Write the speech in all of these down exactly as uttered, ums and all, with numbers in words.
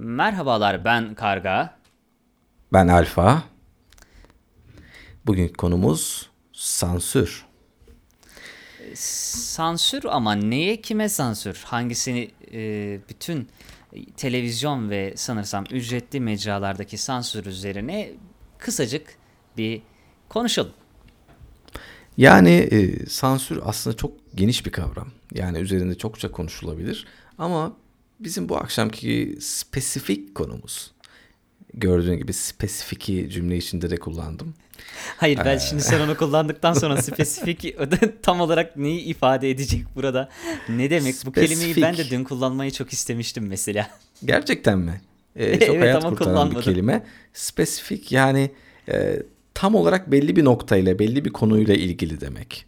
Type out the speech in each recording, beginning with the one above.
Merhabalar, ben Karga. Ben Alfa. Bugünkü konumuz sansür. Sansür ama neye, kime sansür? Hangisini? E, bütün televizyon ve sanırsam ücretli mecralardaki sansür üzerine kısacık bir konuşalım. Yani e, sansür aslında çok geniş bir kavram. Yani üzerinde çokça konuşulabilir ama bizim bu akşamki spesifik konumuz, gördüğün gibi spesifiki cümle içinde de kullandım. Hayır, ben ee... şimdi sen onu kullandıktan sonra spesifik tam olarak neyi ifade edecek burada? Ne demek? Spesifik. Bu kelimeyi ben de dün kullanmayı çok istemiştim mesela. Gerçekten mi? Ee, çok evet, hayat kurtaran kullanmadım. Bir kelime. Spesifik yani e, tam olarak belli bir noktayla, belli bir konuyla ilgili demek.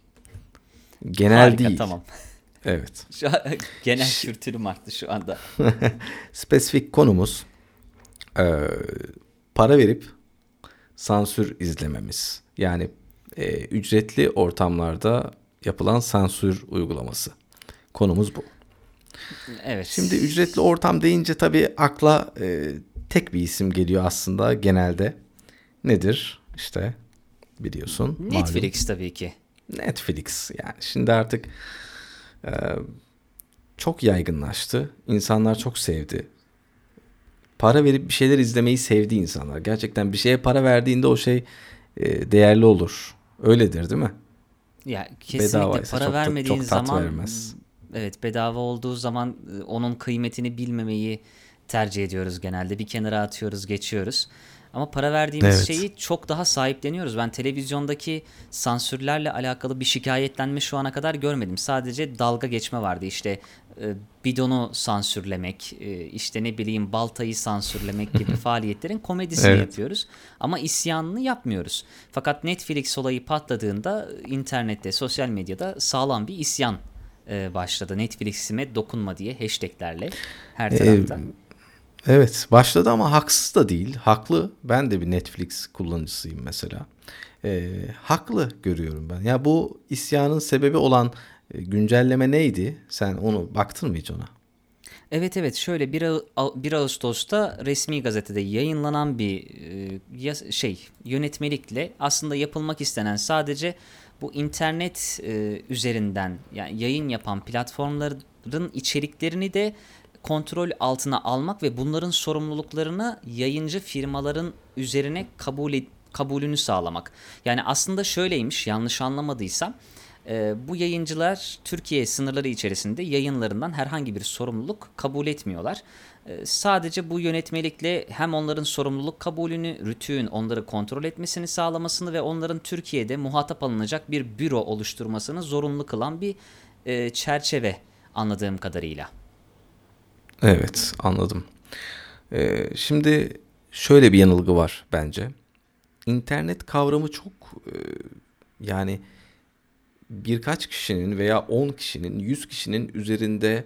Genel Harika, değil. Tamam. Evet. Şu an, genel kültürüm arttı şu anda. Spesifik konumuz e, para verip sansür izlememiz. Yani e, ücretli ortamlarda yapılan sansür uygulaması. Konumuz bu. Evet. Şimdi ücretli ortam deyince tabii akla e, tek bir isim geliyor aslında genelde. Nedir? İşte biliyorsun. Netflix malum. Tabii ki. Netflix yani şimdi artık e, çok yaygınlaştı. İnsanlar çok sevdi. Para verip bir şeyler izlemeyi sevdi insanlar. Gerçekten bir şeye para verdiğinde o şey e, değerli olur. Öyledir değil mi? Ya kesinlikle bedavaysa para çok, vermediğin çok tat zaman vermez. Evet, bedava olduğu zaman onun kıymetini bilmemeyi tercih ediyoruz genelde. Bir kenara atıyoruz, geçiyoruz. Ama para verdiğimiz evet. şeyi çok daha sahipleniyoruz. Ben televizyondaki sansürlerle alakalı bir şikayetlenme şu ana kadar görmedim. Sadece dalga geçme vardı. İşte bidonu sansürlemek, işte ne bileyim baltayı sansürlemek gibi faaliyetlerin komedisini evet. yapıyoruz. Ama isyanını yapmıyoruz. Fakat Netflix olayı patladığında internette, sosyal medyada sağlam bir isyan başladı. Netflix'ime dokunma diye hashtaglerle her tarafta. Ee, Evet başladı ama haksız da değil, haklı. Ben de bir Netflix kullanıcısıyım mesela. E, haklı görüyorum ben. Ya bu isyanın sebebi olan güncelleme neydi? Sen onu baktın mı hiç ona? Evet evet şöyle bir Ağustos'ta resmi gazetede yayınlanan bir e, şey yönetmelikle aslında yapılmak istenen sadece bu internet e, üzerinden yani yayın yapan platformların içeriklerini de kontrol altına almak ve bunların sorumluluklarını yayıncı firmaların üzerine kabul et, kabulünü sağlamak. Yani aslında şöyleymiş, yanlış anlamadıysam e, bu yayıncılar Türkiye sınırları içerisinde yayınlarından herhangi bir sorumluluk kabul etmiyorlar. E, sadece bu yönetmelikle hem onların sorumluluk kabulünü, RTÜK'ün onları kontrol etmesini sağlamasını ve onların Türkiye'de muhatap alınacak bir büro oluşturmasını zorunlu kılan bir e, çerçeve anladığım kadarıyla. Evet, anladım. Ee, şimdi şöyle bir yanılgı var bence. İnternet kavramı çok e, yani birkaç kişinin veya on kişinin, yüz kişinin üzerinde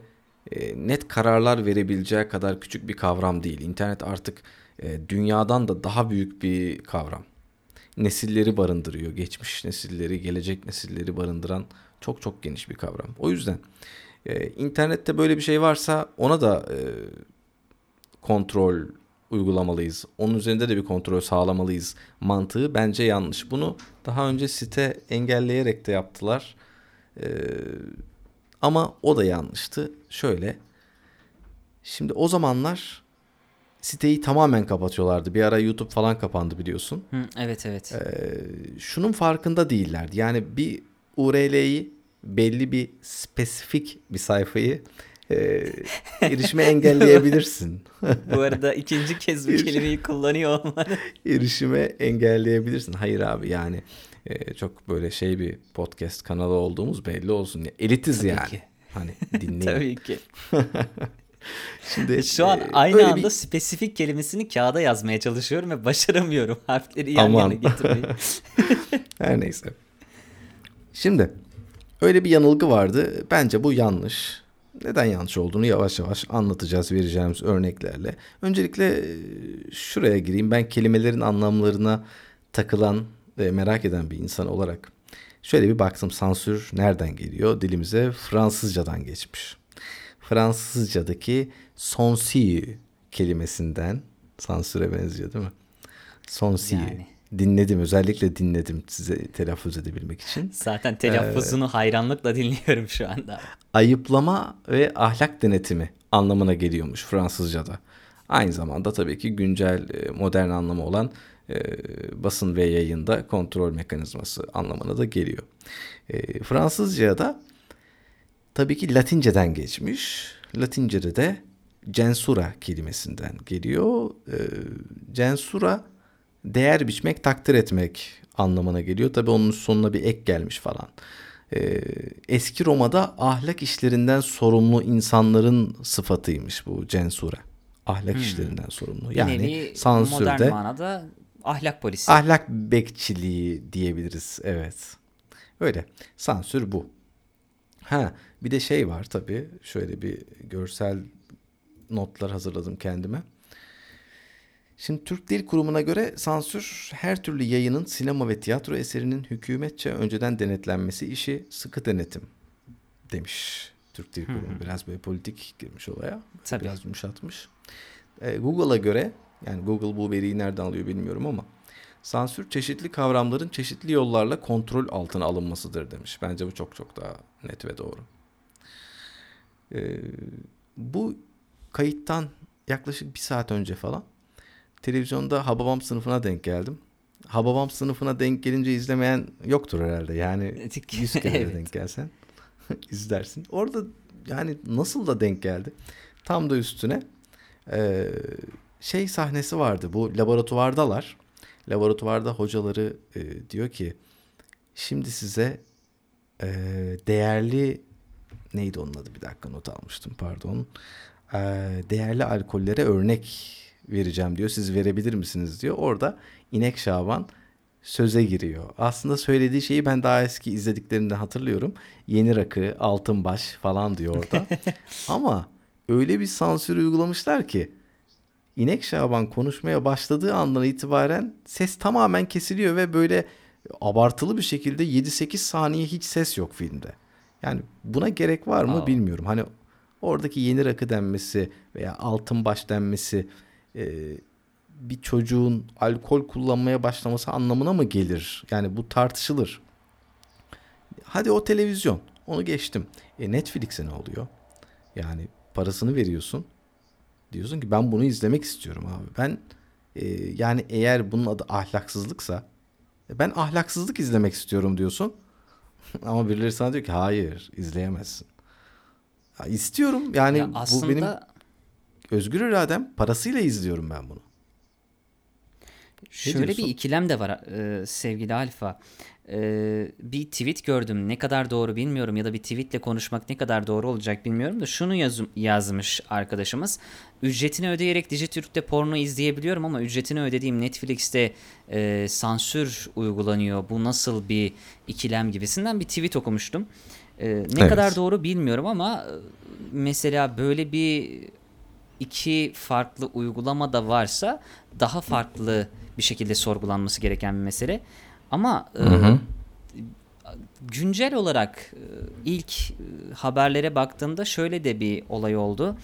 e, net kararlar verebileceği kadar küçük bir kavram değil. İnternet artık e, dünyadan da daha büyük bir kavram. Nesilleri barındırıyor. Geçmiş nesilleri, gelecek nesilleri barındıran çok çok geniş bir kavram. O yüzden Ee, internette böyle bir şey varsa ona da e, kontrol uygulamalıyız. Onun üzerinde de bir kontrol sağlamalıyız. Mantığı bence yanlış. Bunu daha önce site engelleyerek de yaptılar. Ee, ama o da yanlıştı. Şöyle. Şimdi o zamanlar siteyi tamamen kapatıyorlardı. Bir ara YouTube falan kapandı biliyorsun. Hı, evet evet. Ee, şunun farkında değillerdi. Yani bir U R L'yi belli bir spesifik bir sayfayı e, erişime engelleyebilirsin. Bu arada ikinci kez bu kelimeyi kullanıyor olmalı. Erişime engelleyebilirsin. Hayır abi yani e, çok böyle şey bir podcast kanalı olduğumuz belli olsun. Elitiz Tabii yani. Ki. Hani dinleyin. Tabii ki. Şimdi şu an aynı anda bir spesifik kelimesini kağıda yazmaya çalışıyorum ve başaramıyorum. Harfleri yan Aman. yana getirmeyi. Her neyse. Şimdi öyle bir yanılgı vardı. Bence bu yanlış. Neden yanlış olduğunu yavaş yavaş anlatacağız vereceğimiz örneklerle. Öncelikle şuraya gireyim. Ben kelimelerin anlamlarına takılan ve merak eden bir insan olarak şöyle bir baktım. Sansür nereden geliyor? Dilimize Fransızcadan geçmiş. Fransızcadaki censure kelimesinden sansüre benziyor değil mi? Sonsi'yi yani. Dinledim, özellikle dinledim size telaffuz edebilmek için. Zaten telaffuzunu ee, hayranlıkla dinliyorum şu anda. Ayıplama ve ahlak denetimi anlamına geliyormuş Fransızca'da. Aynı zamanda tabii ki güncel modern anlamı olan e, basın ve yayında kontrol mekanizması anlamına da geliyor. E, Fransızca'da tabii ki Latince'den geçmiş. Latince'de de censura kelimesinden geliyor. E, censura değer biçmek, takdir etmek anlamına geliyor. Tabii onun sonuna bir ek gelmiş falan. Ee, eski Roma'da ahlak işlerinden sorumlu insanların sıfatıymış bu censura. Ahlak hmm. işlerinden sorumlu. Yani Bineli, sansürde. Modern manada ahlak polisi. Ahlak bekçiliği diyebiliriz. Evet. Öyle. Sansür bu. Ha, bir de şey var tabii. Şöyle bir görsel notlar hazırladım kendime. Şimdi Türk Dil Kurumu'na göre sansür her türlü yayının sinema ve tiyatro eserinin hükümetçe önceden denetlenmesi işi sıkı denetim demiş Türk Dil Kurumu. Hı hı. Biraz böyle politik girmiş olaya. Tabii. Biraz yumuşatmış. Ee, Google'a göre, yani Google bu veriyi nereden alıyor bilmiyorum ama sansür çeşitli kavramların çeşitli yollarla kontrol altına alınmasıdır demiş. Bence bu çok çok daha net ve doğru. Ee, bu kayıttan yaklaşık bir saat önce falan televizyonda Hababam Sınıfı'na denk geldim. Hababam Sınıfı'na denk gelince izlemeyen yoktur herhalde. Yani yüz kere evet. denk gelsen izlersin. Orada yani nasıl da denk geldi. Tam da üstüne e, şey sahnesi vardı. Bu laboratuvardalar. Laboratuvarda hocaları e, diyor ki şimdi size e, değerli neydi onun adı? Bir dakika not almıştım pardon. E, değerli alkollere örnek vereceğim diyor. Siz verebilir misiniz diyor. Orada İnek Şaban söze giriyor. Aslında söylediği şeyi ben daha eski izlediklerimden hatırlıyorum. Yeni rakı, altınbaş falan diyor orada. Ama öyle bir sansür uygulamışlar ki İnek Şaban konuşmaya başladığı andan itibaren ses tamamen kesiliyor ve böyle abartılı bir şekilde yedi sekiz saniye hiç ses yok filmde. Yani buna gerek var mı Aa. bilmiyorum. Hani oradaki yeni rakı denmesi veya altınbaş denmesi bir çocuğun alkol kullanmaya başlaması anlamına mı gelir? Yani bu tartışılır. Hadi o televizyon. Onu geçtim. E Netflix'e ne oluyor? Yani parasını veriyorsun. Diyorsun ki ben bunu izlemek istiyorum abi. Ben e, yani eğer bunun adı ahlaksızlıksa ben ahlaksızlık izlemek istiyorum diyorsun. Ama birileri sana diyor ki hayır izleyemezsin. Ya istiyorum. Yani ya aslında... bu benim... özgür iradem, parasıyla izliyorum ben bunu. Ne Şöyle diyorsun? Bir ikilem de var e, sevgili Alfa. E, bir tweet gördüm. Ne kadar doğru bilmiyorum ya da bir tweetle konuşmak ne kadar doğru olacak bilmiyorum da şunu yaz, yazmış arkadaşımız. Ücretini ödeyerek Digitürk'te porno izleyebiliyorum ama ücretini ödediğim Netflix'te e, sansür uygulanıyor. Bu nasıl bir ikilem gibisinden bir tweet okumuştum. E, ne evet. kadar doğru bilmiyorum ama mesela böyle bir İki farklı uygulama da varsa daha farklı bir şekilde sorgulanması gereken bir mesele. Ama hı hı. E, güncel olarak e, ilk e, haberlere baktığımda şöyle de bir olay oldu.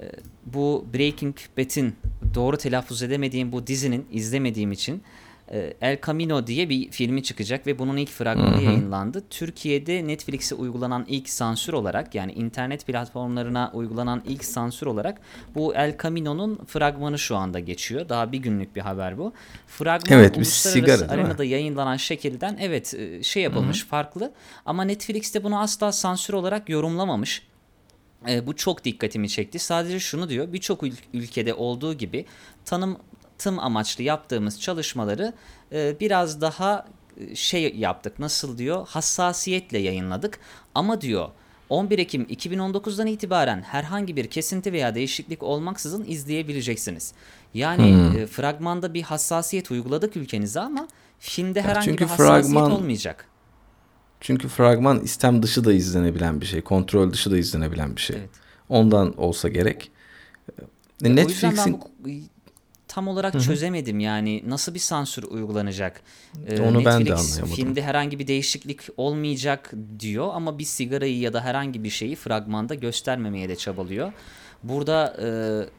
E, bu Breaking Bad'in doğru telaffuz edemediğim bu dizinin izlemediğim için e, El Camino diye bir filmi çıkacak ve bunun ilk fragmanı hı hı. yayınlandı. Türkiye'de Netflix'e uygulanan ilk sansür olarak yani internet platformlarına uygulanan ilk sansür olarak bu El Camino'nun fragmanı şu anda geçiyor. Daha bir günlük bir haber bu. Fragman evet, uluslararası sigara, arenada yayınlanan şekilden evet şey yapılmış hı hı. farklı ama Netflix'te bunu asla sansür olarak yorumlamamış. E, bu çok dikkatimi çekti. Sadece şunu diyor birçok ül- ülkede olduğu gibi tanım tım amaçlı yaptığımız çalışmaları e, biraz daha e, şey yaptık nasıl diyor hassasiyetle yayınladık ama diyor on bir Ekim iki bin on dokuzdan itibaren herhangi bir kesinti veya değişiklik olmaksızın izleyebileceksiniz. Yani hmm. e, fragmanda bir hassasiyet uyguladık ülkenize ama filmde ya herhangi bir hassasiyet fragman, olmayacak. Çünkü fragman istem dışı da izlenebilen bir şey, kontrol dışı da izlenebilen bir şey. Evet. Ondan olsa gerek. E, Netflix'in tam olarak Hı-hı. çözemedim yani nasıl bir sansür uygulanacak? Ee, Onu Netflix, ben de anlayamadım. Filmde herhangi bir değişiklik olmayacak diyor ama bir sigarayı ya da herhangi bir şeyi fragmanda göstermemeye de çabalıyor. Burada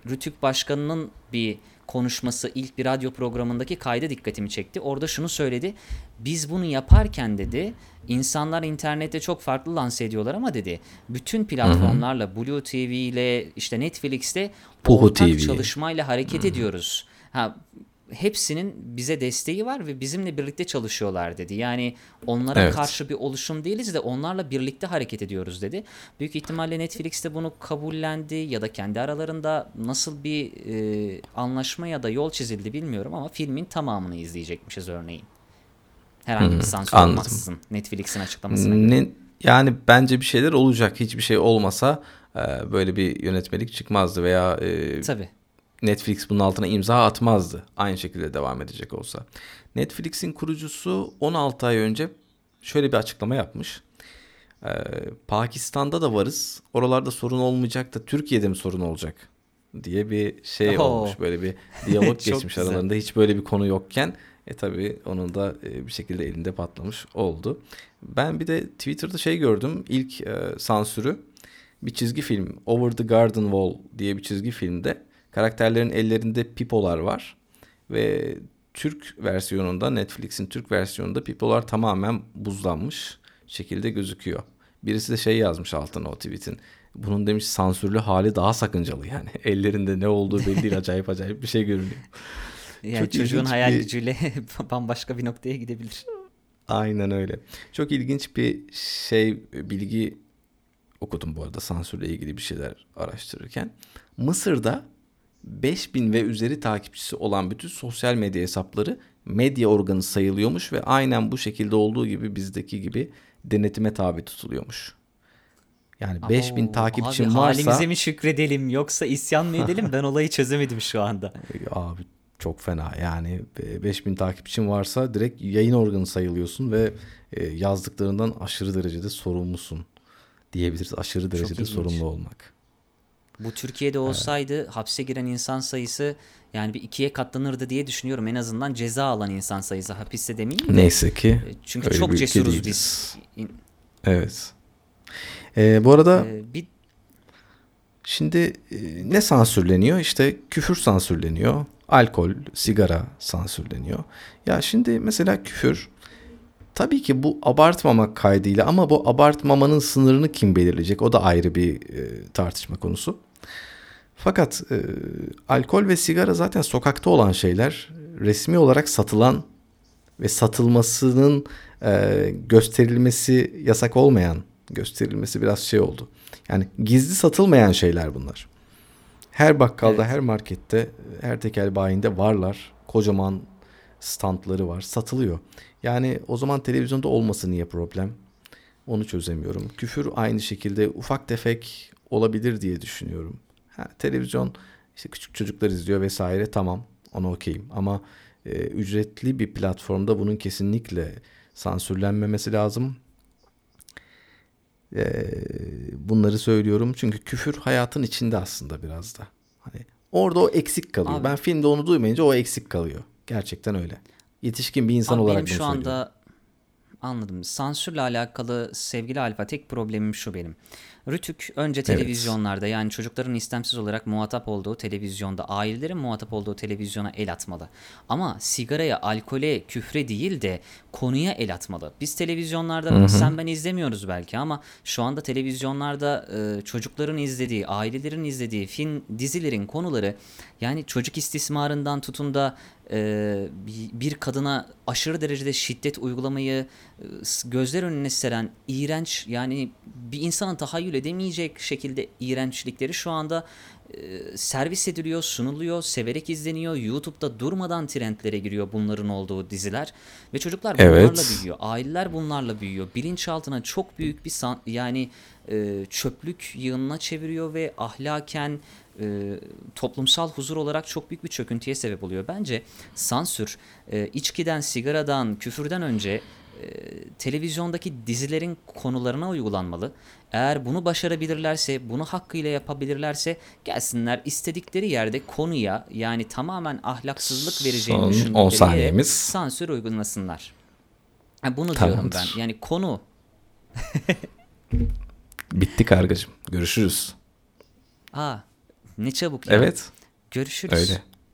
e, RTÜK Başkanı'nın bir konuşması ilk bir radyo programındaki kayda dikkatimi çekti. Orada şunu söyledi. Biz bunu yaparken dedi, insanlar internette çok farklı lanse ediyorlar ama dedi, bütün platformlarla, BluTV ile işte Netflix'te ortak çalışmayla hareket Hı-hı. ediyoruz. Ha, hepsinin bize desteği var ve bizimle birlikte çalışıyorlar dedi. Yani onlara evet. karşı bir oluşum değiliz de onlarla birlikte hareket ediyoruz dedi. Büyük ihtimalle Netflix de bunu kabullendi ya da kendi aralarında nasıl bir e, anlaşma ya da yol çizildi bilmiyorum ama filmin tamamını izleyecekmişiz örneğin. Herhangi hmm, bir sansür olmaksızın Netflix'in açıklamasına ne, göre. Yani bence bir şeyler olacak. Hiçbir şey olmasa e, böyle bir yönetmelik çıkmazdı veya... E, Tabii. Netflix bunun altına imza atmazdı. Aynı şekilde devam edecek olsa. Netflix'in kurucusu on altı ay önce şöyle bir açıklama yapmış. Ee, Pakistan'da da varız. Oralarda sorun olmayacak da Türkiye'de mi sorun olacak? Diye bir şey Oo. olmuş. Böyle bir diyalog geçmiş aralarında. Güzel. Hiç böyle bir konu yokken. E tabii onun da bir şekilde elinde patlamış oldu. Ben bir de Twitter'da şey gördüm. İlk e, sansürü bir çizgi film. Over the Garden Wall diye bir çizgi filmde. Karakterlerin ellerinde pipolar var ve Türk versiyonunda, Netflix'in Türk versiyonunda pipolar tamamen buzlanmış şekilde gözüküyor. Birisi de şey yazmış altına o tweet'in. Bunun demiş sansürlü hali daha sakıncalı yani. Ellerinde ne olduğu belli değil, acayip acayip bir şey görünüyor. Yani çok çocuğun hayal bir... gücüyle bambaşka bir noktaya gidebilir. Aynen öyle. Çok ilginç bir şey, bilgi okudum bu arada sansürle ilgili bir şeyler araştırırken. Mısır'da beş bin ve üzeri takipçisi olan bütün sosyal medya hesapları medya organı sayılıyormuş ve aynen bu şekilde olduğu gibi bizdeki gibi denetime tabi tutuluyormuş. Yani Abo, beş bin takipçim abi, varsa... Halimize mi şükredelim yoksa isyan mı edelim? Ben olayı çözemedim şu anda. Abi çok fena yani, beş bin takipçim varsa direkt yayın organı sayılıyorsun ve yazdıklarından aşırı derecede sorumlusun diyebiliriz. Aşırı derecede sorumlu olmak. Bu Türkiye'de olsaydı evet. hapse giren insan sayısı yani bir ikiye katlanırdı diye düşünüyorum. En azından ceza alan insan sayısı, hapiste demeyeyim de. Neyse ki. Çünkü çok cesuruz biz. Evet. Ee, bu arada ee, bir... şimdi e, ne sansürleniyor? İşte küfür sansürleniyor. Alkol, sigara sansürleniyor. Ya şimdi mesela küfür, tabii ki bu abartmamak kaydıyla, ama bu abartmamanın sınırını kim belirleyecek? O da ayrı bir e, tartışma konusu. Fakat e, alkol ve sigara zaten sokakta olan şeyler, resmi olarak satılan ve satılmasının e, gösterilmesi yasak olmayan, gösterilmesi biraz şey oldu. Yani gizli satılmayan şeyler bunlar. Her bakkalda, evet. her markette, her tekel bayinde varlar. Kocaman standları var, satılıyor. Yani o zaman televizyonda olması niye problem? Onu çözemiyorum. Küfür aynı şekilde ufak tefek olabilir diye düşünüyorum. Ha, televizyon işte küçük çocuklar izliyor vesaire, tamam, ona okeyim. Ama e, ücretli bir platformda bunun kesinlikle sansürlenmemesi lazım. E, bunları söylüyorum çünkü küfür hayatın içinde aslında biraz da. Hani orada o eksik kalıyor. Abi. Ben filmde onu duymayınca o eksik kalıyor. Gerçekten öyle. Yetişkin bir insan Abi olarak bunu söylüyorum. Benim şu anda anladım. Sansürle alakalı sevgili Alfa, tek problemim şu benim. RTÜK önce televizyonlarda, evet. yani çocukların istemsiz olarak muhatap olduğu televizyonda, ailelerin muhatap olduğu televizyona el atmalı. Ama sigaraya, alkole, küfre değil de konuya el atmalı. Biz televizyonlarda Hı-hı. sen ben izlemiyoruz belki ama şu anda televizyonlarda e, çocukların izlediği, ailelerin izlediği film, dizilerin konuları, yani çocuk istismarından tutun da e, bir kadına aşırı derecede şiddet uygulamayı e, gözler önüne seren iğrenç, yani bir insanın tahayyül edemeyecek şekilde iğrençlikleri şu anda e, servis ediliyor, sunuluyor, severek izleniyor. YouTube'da durmadan trendlere giriyor bunların olduğu diziler ve çocuklar bunlarla evet. büyüyor. Aileler bunlarla büyüyor. Bilinçaltına çok büyük bir san- yani e, çöplük yığınına çeviriyor ve ahlaken E, toplumsal huzur olarak çok büyük bir çöküntüye sebep oluyor. Bence sansür e, içkiden, sigaradan, küfürden önce e, televizyondaki dizilerin konularına uygulanmalı. Eğer bunu başarabilirlerse, bunu hakkıyla yapabilirlerse gelsinler istedikleri yerde konuya, yani tamamen ahlaksızlık vereceğini Son düşündükleri sansür uygulasınlar. Yani bunu Tamamdır. diyorum ben. Yani konu. Bitti kargacığım. Görüşürüz. Aa. Ne çabuk ya. Evet. Görüşürüz. Öyle.